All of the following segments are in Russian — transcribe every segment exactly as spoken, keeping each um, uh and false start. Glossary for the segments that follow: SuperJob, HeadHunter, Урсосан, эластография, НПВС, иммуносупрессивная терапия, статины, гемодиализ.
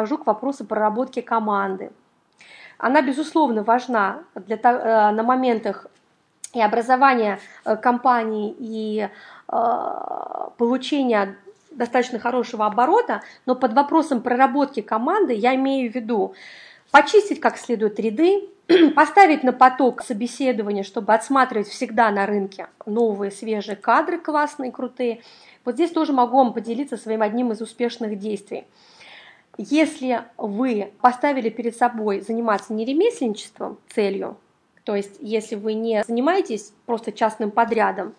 перехожу к вопросу проработки команды. Она, безусловно, важна для, на моментах и образования компании, и получения достаточно хорошего оборота, но под вопросом проработки команды я имею в виду почистить как следует ряды, поставить на поток собеседования, чтобы отсматривать всегда на рынке новые свежие кадры, классные, крутые. Вот здесь тоже могу вам поделиться своим одним из успешных действий. Если вы поставили перед собой заниматься не ремесленничеством, целью, то есть если вы не занимаетесь просто частным подрядом,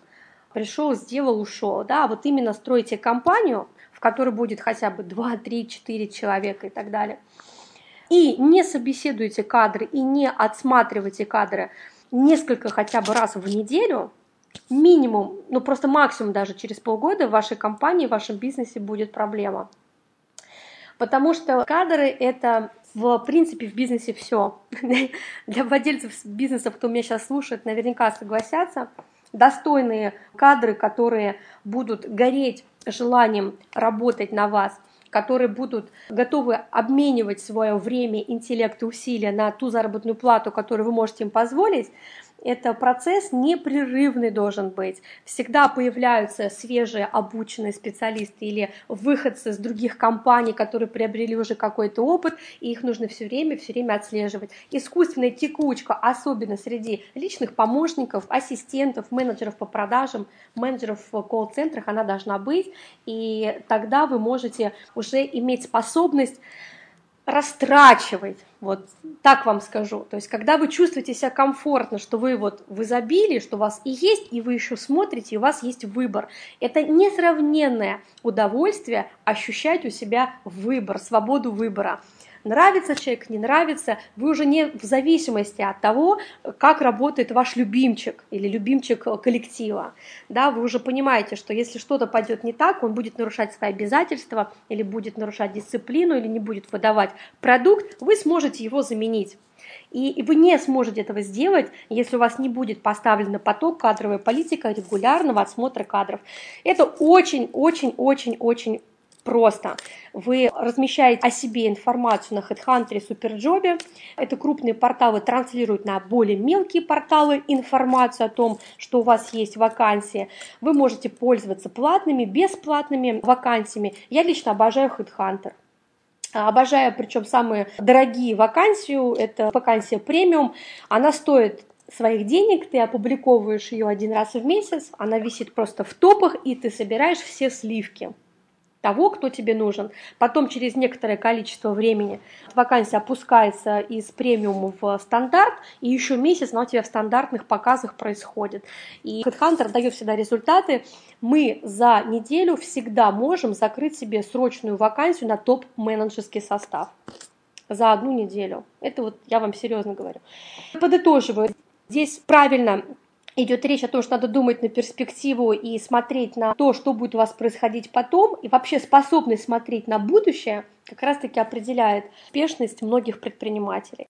пришел, сделал, ушел, да, вот именно строите компанию, в которой будет хотя бы два, три, четыре человека и так далее, и не собеседуете кадры, и не отсматриваете кадры несколько хотя бы раз в неделю, минимум, ну просто максимум даже через полгода в вашей компании, в вашем бизнесе будет проблема. Потому что кадры – это, в принципе, в бизнесе все. Для владельцев бизнесов, кто меня сейчас слушает, наверняка согласятся. Достойные кадры, которые будут гореть желанием работать на вас, которые будут готовы обменивать свое время, интеллект и усилия на ту заработную плату, которую вы можете им позволить, это процесс непрерывный должен быть. Всегда появляются свежие обученные специалисты или выходцы из других компаний, которые приобрели уже какой-то опыт, и их нужно все время, все время отслеживать. Искусственная текучка, особенно среди личных помощников, ассистентов, менеджеров по продажам, менеджеров в колл-центрах, она должна быть, и тогда вы можете уже иметь способность растрачивать, вот так вам скажу. То есть, когда вы чувствуете себя комфортно, что вы вот в изобилии, что у вас и есть, и вы еще смотрите, и у вас есть выбор. Это несравненное удовольствие ощущать у себя выбор, свободу выбора. Нравится человек, не нравится, вы уже не в зависимости от того, как работает ваш любимчик или любимчик коллектива. Да, вы уже понимаете, что если что-то пойдет не так, он будет нарушать свои обязательства или будет нарушать дисциплину, или не будет выдавать продукт, вы сможете его заменить. И, и вы не сможете этого сделать, если у вас не будет поставлен на поток кадровая политика регулярного отсмотра кадров. Это очень-очень-очень-очень просто. Вы размещаете о себе информацию на HeadHunter и SuperJob. Это крупные порталы транслируют на более мелкие порталы информацию о том, что у вас есть вакансии. Вы можете пользоваться платными, бесплатными вакансиями. Я лично обожаю HeadHunter. Обожаю, причем самые дорогие вакансии. Это вакансия премиум. Она стоит своих денег, ты опубликовываешь ее один раз в месяц. Она висит просто в топах, и ты собираешь все сливки того, кто тебе нужен. Потом через некоторое количество времени вакансия опускается из премиума в стандарт, и еще месяц она у тебя в стандартных показах происходит. И HeadHunter дает всегда результаты. Мы за неделю всегда можем закрыть себе срочную вакансию на топ-менеджерский состав. За одну неделю. Это вот я вам серьезно говорю. Подытоживаю. Здесь правильно идет речь о том, что надо думать на перспективу и смотреть на то, что будет у вас происходить потом, и вообще способность смотреть на будущее как раз-таки определяет успешность многих предпринимателей.